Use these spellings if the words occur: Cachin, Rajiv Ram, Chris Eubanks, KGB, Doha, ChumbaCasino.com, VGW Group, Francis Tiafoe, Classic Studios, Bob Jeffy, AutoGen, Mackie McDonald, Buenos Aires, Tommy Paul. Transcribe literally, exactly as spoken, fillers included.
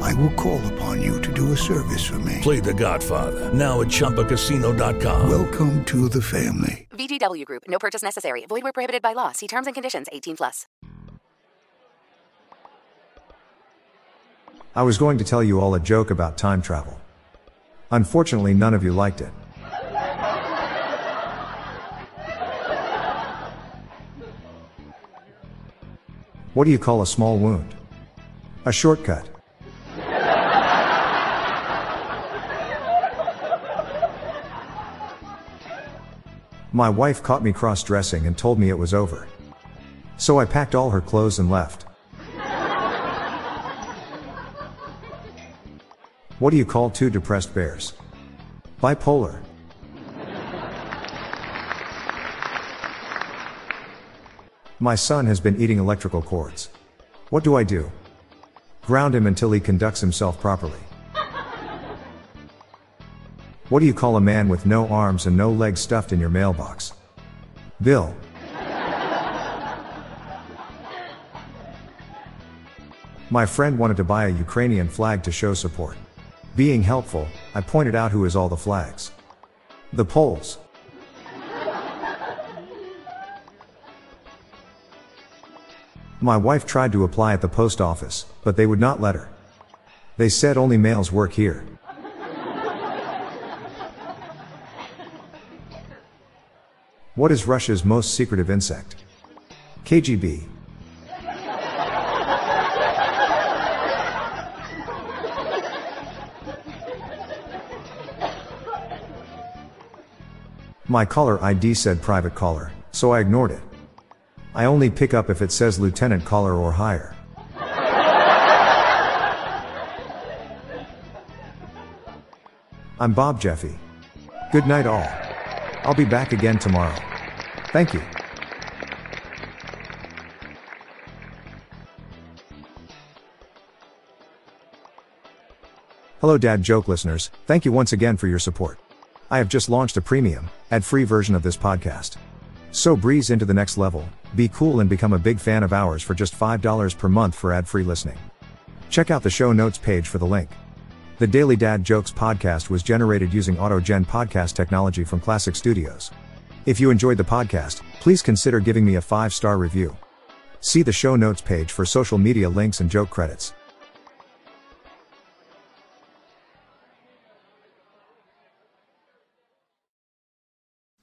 I will call upon you to do a service for me. Play The Godfather now at Chumba Casino dot com. Welcome to the family. V G W Group. No purchase necessary. Void where prohibited by law. See terms and conditions. eighteen plus. I was going to tell you all a joke about time travel. Unfortunately, none of you liked it. What do you call a small wound? A shortcut. My wife caught me cross-dressing and told me it was over. So I packed all her clothes and left. What do you call two depressed bears? Bipolar. My son has been eating electrical cords. What do I do? Ground him until he conducts himself properly. What do you call a man with no arms and no legs stuffed in your mailbox? Bill. My friend wanted to buy a Ukrainian flag to show support. Being helpful, I pointed out who is all the flags. The Poles. My wife tried to apply at the post office, but they would not let her. They said only males work here. What is Russia's most secretive insect? K G B. My caller I D said private caller, so I ignored it. I only pick up if it says lieutenant caller or higher. I'm Bob Jeffy. Good night all. I'll be back again tomorrow. Thank you. Hello Dad Joke listeners, thank you once again for your support. I have just launched a premium, ad-free version of this podcast. So breeze into the next level, be cool and become a big fan of ours for just five dollars per month for ad-free listening. Check out the show notes page for the link. The Daily Dad Jokes podcast was generated using AutoGen podcast technology from Classic Studios. If you enjoyed the podcast, please consider giving me a five-star review. See the show notes page for social media links and joke credits.